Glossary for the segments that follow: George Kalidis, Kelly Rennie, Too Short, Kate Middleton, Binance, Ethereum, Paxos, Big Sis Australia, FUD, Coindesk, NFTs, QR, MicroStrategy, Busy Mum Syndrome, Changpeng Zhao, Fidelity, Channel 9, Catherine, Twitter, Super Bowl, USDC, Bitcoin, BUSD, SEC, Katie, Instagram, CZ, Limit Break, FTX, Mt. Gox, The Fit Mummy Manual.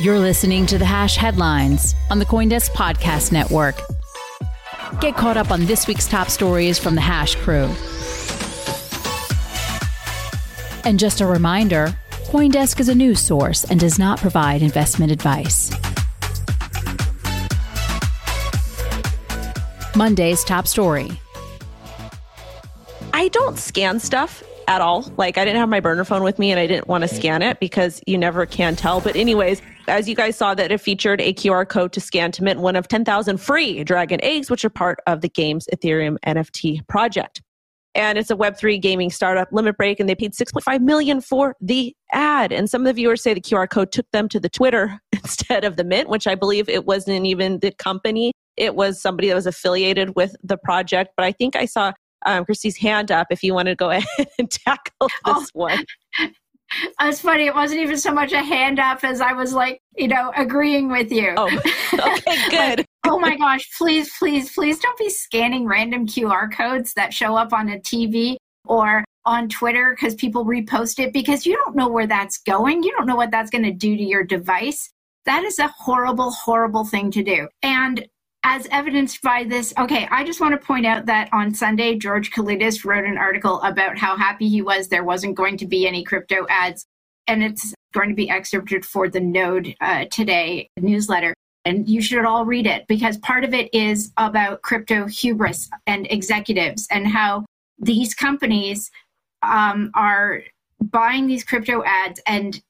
You're listening to The Hash Headlines on the Coindesk Podcast Network. Get caught up on this week's top stories from The Hash crew. And just a reminder, Coindesk is a news source and does not provide investment advice. Monday's top story. I don't scan stuff at all. Like, I didn't have my burner phone with me and I didn't want to scan it because you never can tell. But anyways, as you guys saw, that it featured a QR code to scan to mint one of 10,000 free dragon eggs, which are part of the game's Ethereum NFT project. And it's a Web3 gaming startup, Limit Break, and they paid $6.5 million for the ad. And some of the viewers say the QR code took them to the Twitter instead of the mint, which I believe it wasn't even the company. It was somebody that was affiliated with the project. But I think I saw Christy's hand up if you want to go ahead and tackle this one. It's funny. It wasn't even so much a hand up as I was like, agreeing with you. Oh, okay, good. Like, oh my gosh, please, please, please don't be scanning random QR codes that show up on a TV or on Twitter because people repost it, because you don't know where that's going. You don't know what that's going to do to your device. That is a horrible, horrible thing to do. And as evidenced by this, I just want to point out that on Sunday, George Kalidis wrote an article about how happy he was there wasn't going to be any crypto ads. And it's going to be excerpted for the Node Today newsletter. And you should all read it, because part of it is about crypto hubris and executives and how these companies are buying these crypto ads, and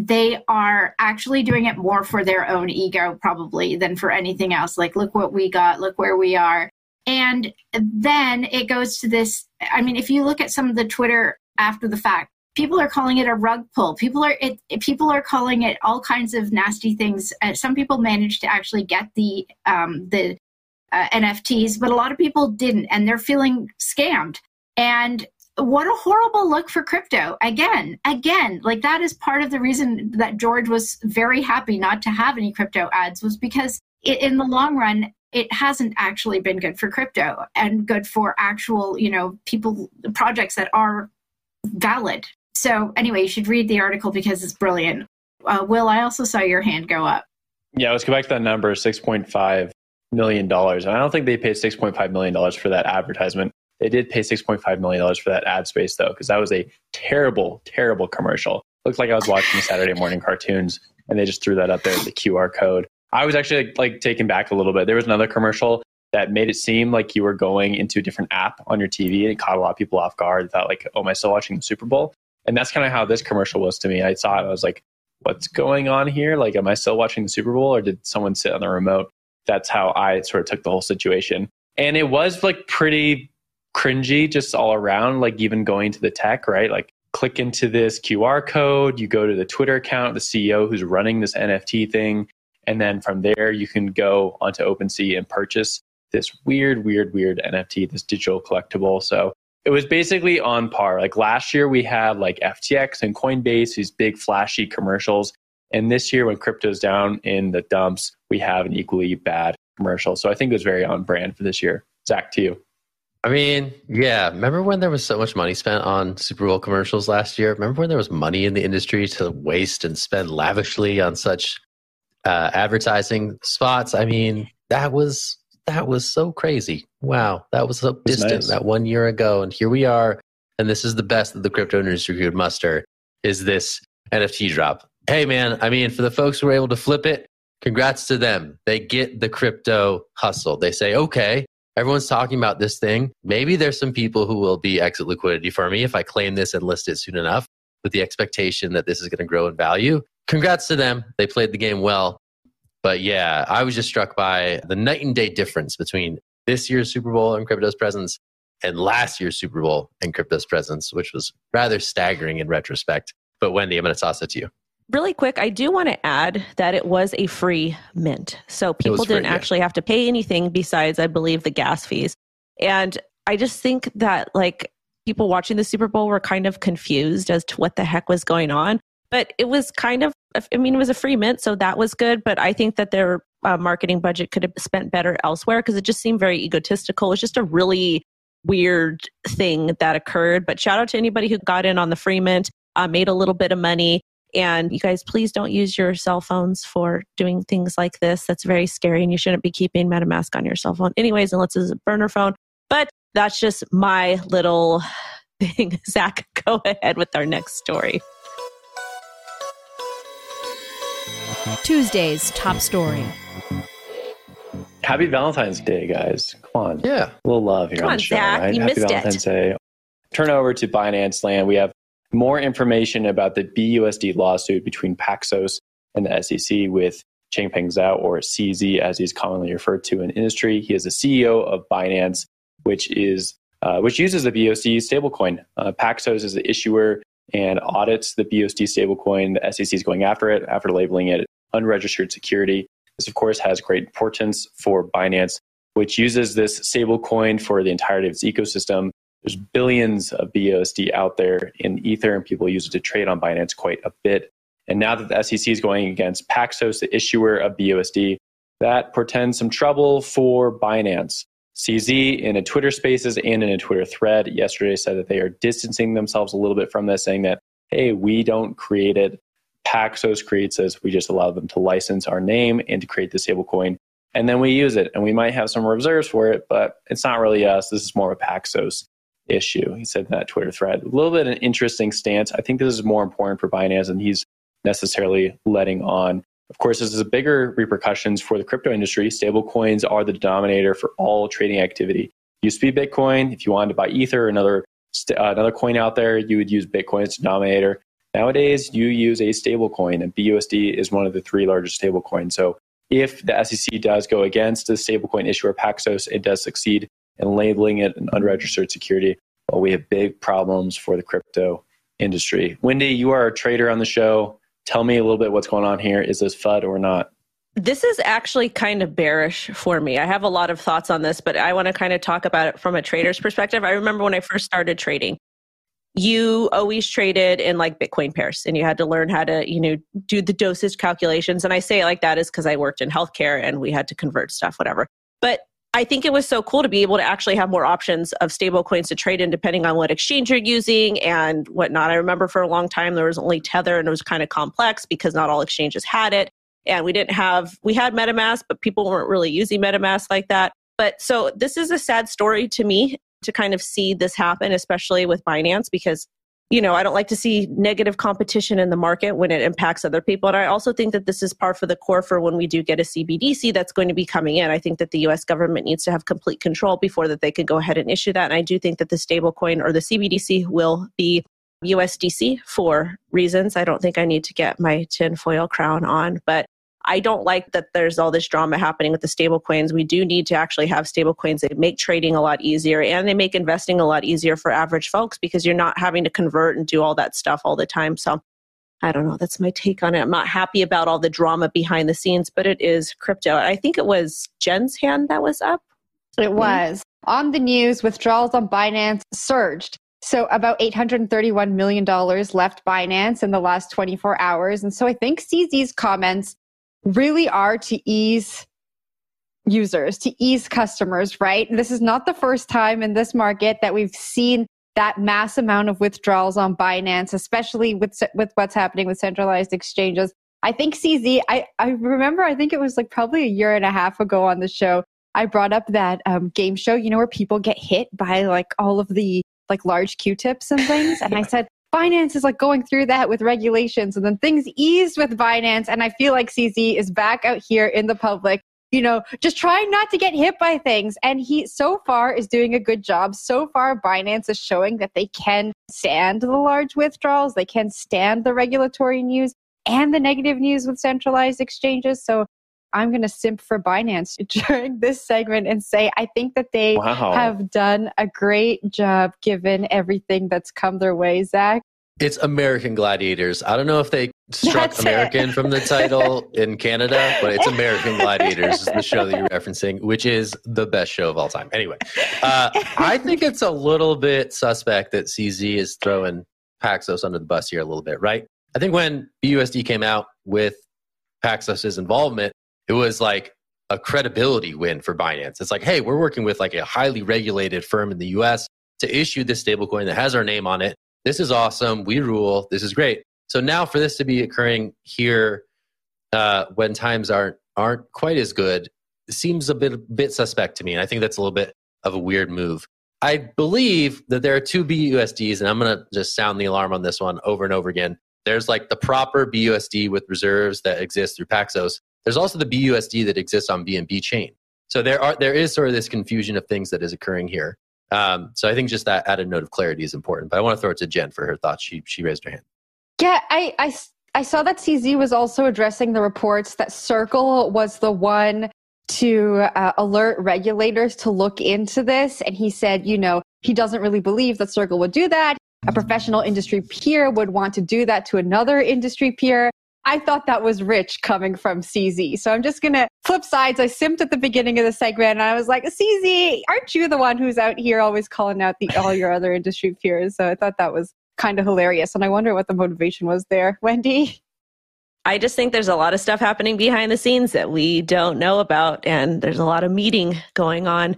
they are actually doing it more for their own ego probably than for anything else. Like, look what we got, look where we are. And then it goes to this. I mean, if you look at some of the Twitter after the fact, people are calling it a rug pull. People are calling it all kinds of nasty things. Some people managed to actually get the NFTs, but a lot of people didn't, and they're feeling scammed. And what a horrible look for crypto. Again, like, that is part of the reason that George was very happy not to have any crypto ads, was because it, in the long run, it hasn't actually been good for crypto and good for actual, people, projects that are valid. So anyway, you should read the article because it's brilliant. Will, I also saw your hand go up. Yeah, let's go back to that number, $6.5 million. And I don't think they paid $6.5 million for that advertisement. They did pay $6.5 million for that ad space, though, because that was a terrible, terrible commercial. Looked like I was watching Saturday morning cartoons, and they just threw that up there as the QR code. I was actually like taken back a little bit. There was another commercial that made it seem like you were going into a different app on your TV, and it caught a lot of people off guard. They thought, like, oh, am I still watching the Super Bowl? And that's kind of how this commercial was to me. I saw it. I was like, what's going on here? Like, am I still watching the Super Bowl, or did someone sit on the remote? That's how I sort of took the whole situation. And it was like pretty cringy just all around, like even going to the tech, right? Like, click into this QR code, you go to the Twitter account, the CEO who's running this NFT thing. And then from there, you can go onto OpenSea and purchase this weird NFT, this digital collectible. So it was basically on par. Like, last year we had like FTX and Coinbase, these big flashy commercials. And this year, when crypto's down in the dumps, we have an equally bad commercial. So I think it was very on brand for this year. Zach, to you. I mean, yeah. Remember when there was so much money spent on Super Bowl commercials last year? Remember when there was money in the industry to waste and spend lavishly on such advertising spots? I mean, That was so crazy. Wow. That was so distant. Nice. That 1 year ago. And here we are. And this is the best that the crypto industry could muster, is this NFT drop. Hey, man, I mean, for the folks who were able to flip it, congrats to them. They get the crypto hustle. They say, okay, everyone's talking about this thing. Maybe there's some people who will be exit liquidity for me if I claim this and list it soon enough with the expectation that this is going to grow in value. Congrats to them. They played the game well. But yeah, I was just struck by the night and day difference between this year's Super Bowl and crypto's presence and last year's Super Bowl and crypto's presence, which was rather staggering in retrospect. But Wendy, I'm going to toss it to you. Really quick, I do want to add that it was a free mint. So people didn't actually have to pay anything besides, I believe, the gas fees. And I just think that like people watching the Super Bowl were kind of confused as to what the heck was going on. But it was kind of, I mean, it was a free mint, so that was good. But I think that their marketing budget could have been spent better elsewhere because it just seemed very egotistical. It's just a really weird thing that occurred. But shout out to anybody who got in on the free mint, made a little bit of money. And you guys, please don't use your cell phones for doing things like this. That's very scary and you shouldn't be keeping MetaMask on your cell phone anyways, unless it's a burner phone. But that's just my little thing. Zach, go ahead with our next story. Tuesday's top story. Happy Valentine's Day, guys. Come on. Yeah. A little love here on the show, right? Happy Valentine's Day. Turn over to Binance land. We have more information about the BUSD lawsuit between Paxos and the SEC with Changpeng Zhao, or CZ, as he's commonly referred to in the industry. He is the CEO of Binance, which uses the BUSD stablecoin. Paxos is the issuer and audits the BUSD stablecoin. The SEC is going after it after labeling it unregistered security. This, of course, has great importance for Binance, which uses this stablecoin for the entirety of its ecosystem. There's billions of BUSD out there in Ether, and people use it to trade on Binance quite a bit. And now that the SEC is going against Paxos, the issuer of BUSD, that portends some trouble for Binance. CZ, in a Twitter Spaces and in a Twitter thread yesterday, said that they are distancing themselves a little bit from this, saying that, hey, we don't create it. Paxos creates this. We just allow them to license our name and to create the stablecoin. And then we use it, and we might have some reserves for it, but it's not really us. This is more of a Paxos issue. He said in that Twitter thread. A little bit of an interesting stance. I think this is more important for Binance than he's necessarily letting on. Of course, this is bigger repercussions for the crypto industry. Stablecoins are the denominator for all trading activity. Used to be Bitcoin. If you wanted to buy Ether or another coin out there, you would use Bitcoin as denominator. Nowadays, you use a stablecoin, and BUSD is one of the three largest stablecoins. So if the SEC does go against the stablecoin issuer Paxos, it does succeed and labeling it an unregistered security. Well, we have big problems for the crypto industry. Wendy, you are a trader on the show. Tell me a little bit what's going on here. Is this FUD or not? This is actually kind of bearish for me. I have a lot of thoughts on this, but I want to kind of talk about it from a trader's perspective. I remember when I first started trading, you always traded in like Bitcoin pairs and you had to learn how to, do the dosage calculations. And I say it like that is because I worked in healthcare and we had to convert stuff, whatever. But I think it was so cool to be able to actually have more options of stable coins to trade in depending on what exchange you're using and whatnot. I remember for a long time there was only Tether and it was kind of complex because not all exchanges had it. And we had MetaMask, but people weren't really using MetaMask like that. But so this is a sad story to me to kind of see this happen, especially with Binance, because, I don't like to see negative competition in the market when it impacts other people. And I also think that this is par for the course for when we do get a CBDC that's going to be coming in. I think that the U.S. government needs to have complete control before that they could go ahead and issue that. And I do think that the stablecoin or the CBDC will be USDC for reasons. I don't think I need to get my tinfoil crown on, but I don't like that there's all this drama happening with the stablecoins. We do need to actually have stablecoins that make trading a lot easier and they make investing a lot easier for average folks because you're not having to convert and do all that stuff all the time. So I don't know. That's my take on it. I'm not happy about all the drama behind the scenes, but it is crypto. I think it was Jen's hand that was up. It was. On the news, withdrawals on Binance surged. So about $831 million left Binance in the last 24 hours. And so I think CZ's comments really are to ease users, to ease customers, right? And this is not the first time in this market that we've seen that mass amount of withdrawals on Binance, especially with what's happening with centralized exchanges. I think CZ, I remember, I think it was like probably a year and a half ago on the show, I brought up that game show, you know, where people get hit by like all of the like large Q-tips and things. And I said, Binance is like going through that with regulations, and then things eased with Binance. And I feel like CZ is back out here in the public, you know, just trying not to get hit by things. And he so far is doing a good job. So far, Binance is showing that they can stand the large withdrawals. They can stand the regulatory news and the negative news with centralized exchanges. So I'm going to simp for Binance during this segment and say, I think that they have done a great job given everything that's come their way, Zach. It's American Gladiators. I don't know if they struck that's American from the title in Canada, but it's American Gladiators is the show that you're referencing, which is the best show of all time. Anyway, I think it's a little bit suspect that CZ is throwing Paxos under the bus here a little bit, right? I think when BUSD came out with Paxos' involvement, it was like a credibility win for Binance. It's like, hey, we're working with like a highly regulated firm in the US to issue this stablecoin that has our name on it. This is awesome. We rule. This is great. So now for this to be occurring here when times aren't quite as good, it seems a bit suspect to me. And I think that's a little bit of a weird move. I believe that there are two BUSDs, and I'm going to just sound the alarm on this one over and over again. There's like the proper BUSD with reserves that exists through Paxos. There's also the BUSD that exists on BNB chain. So there is sort of this confusion of things that is occurring here. So I think just that added note of clarity is important. But I want to throw it to Jen for her thoughts. She raised her hand. Yeah, I saw that CZ was also addressing the reports that Circle was the one to alert regulators to look into this. And he said, you know, he doesn't really believe that Circle would do that. A professional industry peer would want to do that to another industry peer. I thought that was rich coming from CZ. So I'm just going to flip sides. I simped at the beginning of the segment and I was like, CZ, aren't you the one who's out here always calling out all your other industry peers? So I thought that was kind of hilarious. And I wonder what the motivation was there. Wendy? I just think there's a lot of stuff happening behind the scenes that we don't know about. And there's a lot of meeting going on.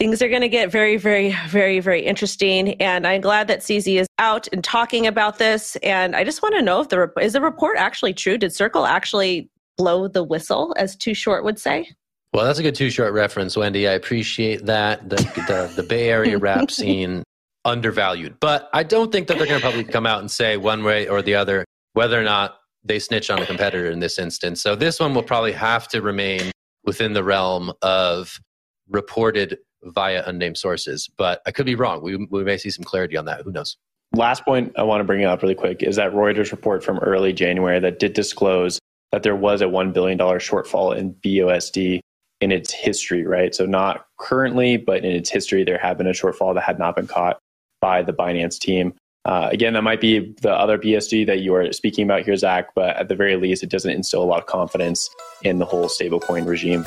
Things are going to get very, very, very, very interesting. And I'm glad that CZ is out and talking about this. And I just want to know if is the report actually true? Did Circle actually blow the whistle, as Too Short would say? Well, that's a good Too Short reference, Wendy. I appreciate that. The Bay Area rap scene undervalued. But I don't think that they're going to probably come out and say one way or the other whether or not they snitch on a competitor in this instance. So this one will probably have to remain within the realm of reported via unnamed sources, but I could be wrong. We may see some clarity on that. Who knows? Last point I want to bring up really quick is that Reuters report from early January that did disclose that there was a $1 billion shortfall in BUSD in its history, right? So not currently, but in its history, there had been a shortfall that had not been caught by the Binance team. Again, that might be the other BUSD that you are speaking about here, Zach, but at the very least, it doesn't instill a lot of confidence in the whole stablecoin regime.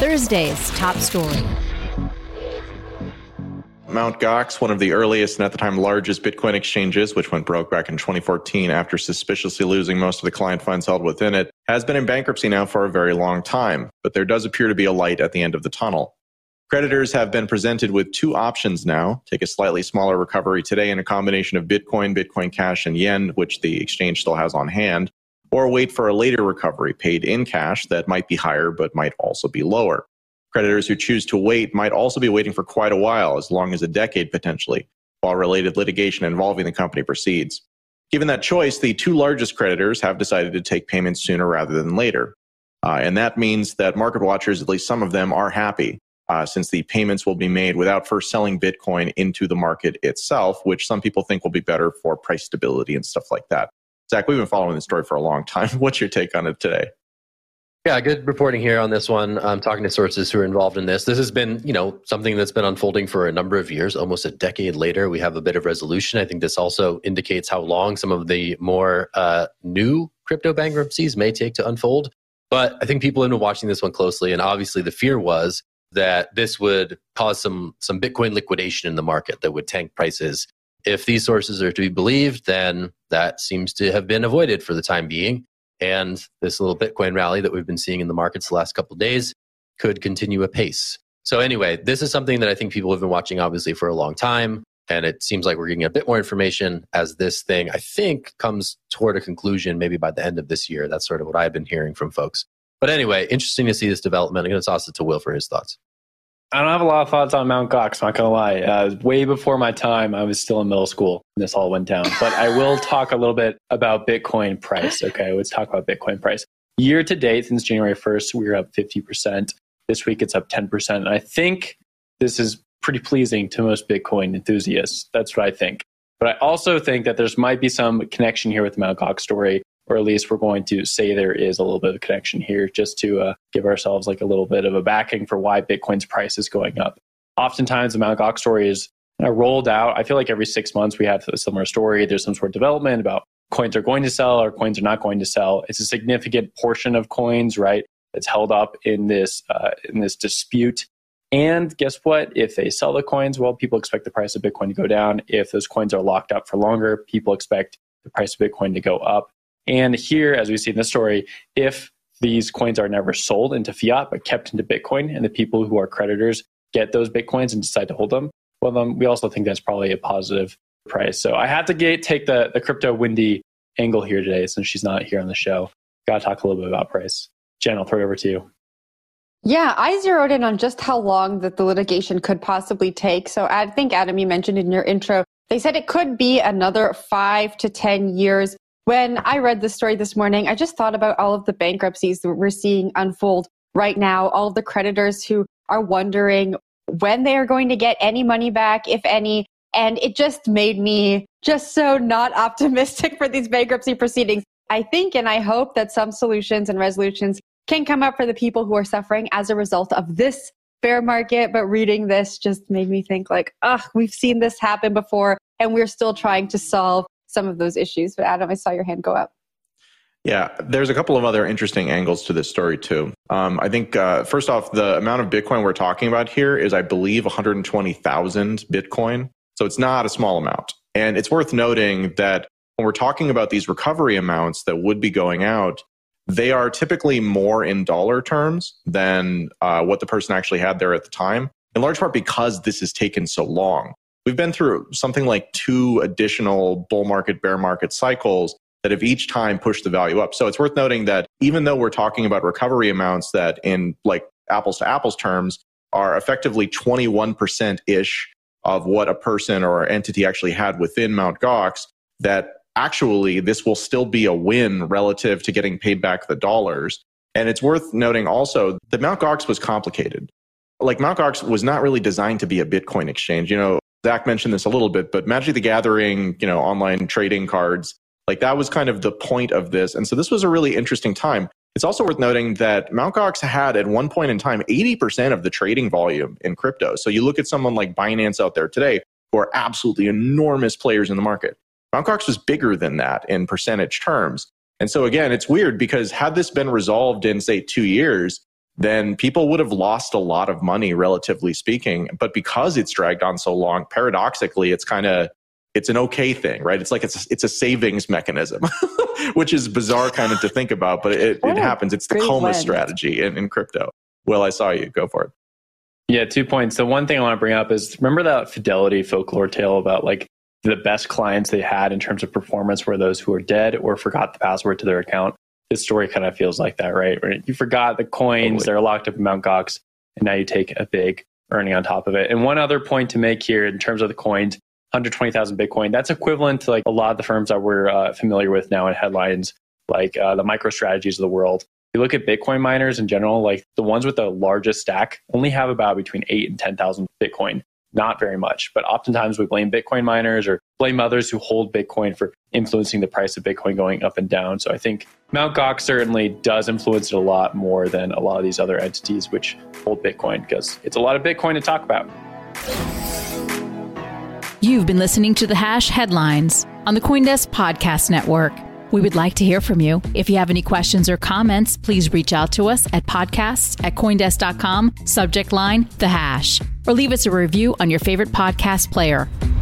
Thursday's top story. Mt. Gox, one of the earliest and at the time largest Bitcoin exchanges, which went broke back in 2014 after suspiciously losing most of the client funds held within it, has been in bankruptcy now for a very long time. But there does appear to be a light at the end of the tunnel. Creditors have been presented with two options now. Take a slightly smaller recovery today in a combination of Bitcoin, Bitcoin Cash, and Yen, which the exchange still has on hand, or wait for a later recovery paid in cash that might be higher but might also be lower. Creditors who choose to wait might also be waiting for quite a while, as long as a decade potentially, while related litigation involving the company proceeds. Given that choice, the two largest creditors have decided to take payments sooner rather than later. And that means that market watchers, at least some of them, are happy, since the payments will be made without first selling Bitcoin into the market itself, which some people think will be better for price stability and stuff like that. Zach, we've been following this story for a long time. What's your take on it today? Yeah, good reporting here on this one. I'm talking to sources who are involved in this. This has been, you know, something that's been unfolding for a number of years. Almost a decade later, we have a bit of resolution. I think this also indicates how long some of the more new crypto bankruptcies may take to unfold. But I think people have been watching this one closely. And obviously the fear was that this would cause some Bitcoin liquidation in the market that would tank prices. If these sources are to be believed, then that seems to have been avoided for the time being. And this little Bitcoin rally that we've been seeing in the markets the last couple of days could continue apace. So anyway, this is something that I think people have been watching, obviously, for a long time. And it seems like we're getting a bit more information as this thing, I think, comes toward a conclusion maybe by the end of this year. That's sort of what I've been hearing from folks. But anyway, interesting to see this development. I'm going to toss it to Will for his thoughts. I don't have a lot of thoughts on Mt. Gox, not going to lie. Way before my time, I was still in middle school when this all went down. But I will talk a little bit about Bitcoin price. Okay, let's talk about Bitcoin price. Year to date, since January 1st, we're up 50%. This week, it's up 10%. And I think this is pretty pleasing to most Bitcoin enthusiasts. That's what I think. But I also think that there might be some connection here with the Mt. Gox story, or at least we're going to say there is a little bit of connection here, just to give ourselves like a little bit of a backing for why Bitcoin's price is going up. Oftentimes, the Mt. Gox story is rolled out. I feel like every 6 months we have a similar story. There's some sort of development about coins are going to sell or coins are not going to sell. It's a significant portion of coins, right? It's held up in this dispute. And guess what? If they sell the coins, well, people expect the price of Bitcoin to go down. If those coins are locked up for longer, people expect the price of Bitcoin to go up. And here, as we see in this story, if these coins are never sold into fiat, but kept into Bitcoin, and the people who are creditors get those Bitcoins and decide to hold them, well, then we also think that's probably a positive price. So I have to take the crypto Windy angle here today, since she's not here on the show. Got to talk a little bit about price. Jen, I'll throw it over to you. Yeah, I zeroed in on just how long that the litigation could possibly take. So I think, Adam, you mentioned in your intro, they said it could be another 5 to 10 years. When I read this story this morning, I just thought about all of the bankruptcies that we're seeing unfold right now, all of the creditors who are wondering when they are going to get any money back, if any. And it just made me just so not optimistic for these bankruptcy proceedings. I think and I hope that some solutions and resolutions can come up for the people who are suffering as a result of this bear market. But reading this just made me think like, we've seen this happen before and we're still trying to solve some of those issues. But Adam, I saw your hand go up. Yeah, there's a couple of other interesting angles to this story too. I think first off, the amount of Bitcoin we're talking about here is, I believe, 120,000 Bitcoin. So it's not a small amount. And it's worth noting that when we're talking about these recovery amounts that would be going out, they are typically more in dollar terms than what the person actually had there at the time, in large part because this has taken so long. We've been through something like 2 additional bull market, bear market cycles that have each time pushed the value up. So it's worth noting that even though we're talking about recovery amounts that in like apples to apples terms are effectively 21%-ish of what a person or entity actually had within Mt. Gox, that actually this will still be a win relative to getting paid back the dollars. And it's worth noting also that Mt. Gox was complicated. Like Mt. Gox was not really designed to be a Bitcoin exchange. You know, Zach mentioned this a little bit, but Magic the Gathering, you know, online trading cards, like that was kind of the point of this. And so this was a really interesting time. It's also worth noting that Mt. Gox had at one point in time 80% of the trading volume in crypto. So you look at someone like Binance out there today, who are absolutely enormous players in the market. Mt. Gox was bigger than that in percentage terms. And so again, it's weird because had this been resolved in, say, 2 years, then people would have lost a lot of money, relatively speaking. But because it's dragged on so long, paradoxically, it's an okay thing, right? It's like it's a savings mechanism, which is bizarre kind of to think about, but it happens. It's the coma strategy in crypto. Will, I saw you. Go for it. Yeah, 2 points. The one thing I want to bring up is, remember that Fidelity folklore tale about like the best clients they had in terms of performance were those who were dead or forgot the password to their account? This story kind of feels like that, right? You forgot the coins, totally. They're locked up in Mt. Gox, and now you take a big earning on top of it. And one other point to make here in terms of the coins, 120,000 Bitcoin, that's equivalent to like a lot of the firms that we're familiar with now in headlines, like the MicroStrategies of the world. If you look at Bitcoin miners in general, like the ones with the largest stack only have about between 8,000 and 10,000 Bitcoin. Not very much, but oftentimes we blame Bitcoin miners or blame others who hold Bitcoin for influencing the price of Bitcoin going up and down. So I think Mt. Gox certainly does influence it a lot more than a lot of these other entities which hold Bitcoin, because it's a lot of Bitcoin to talk about. You've been listening to The Hash Headlines on the Coindesk Podcast Network. We would like to hear from you. If you have any questions or comments, please reach out to us at podcasts@coindesk.com, subject line, The Hash, or leave us a review on your favorite podcast player.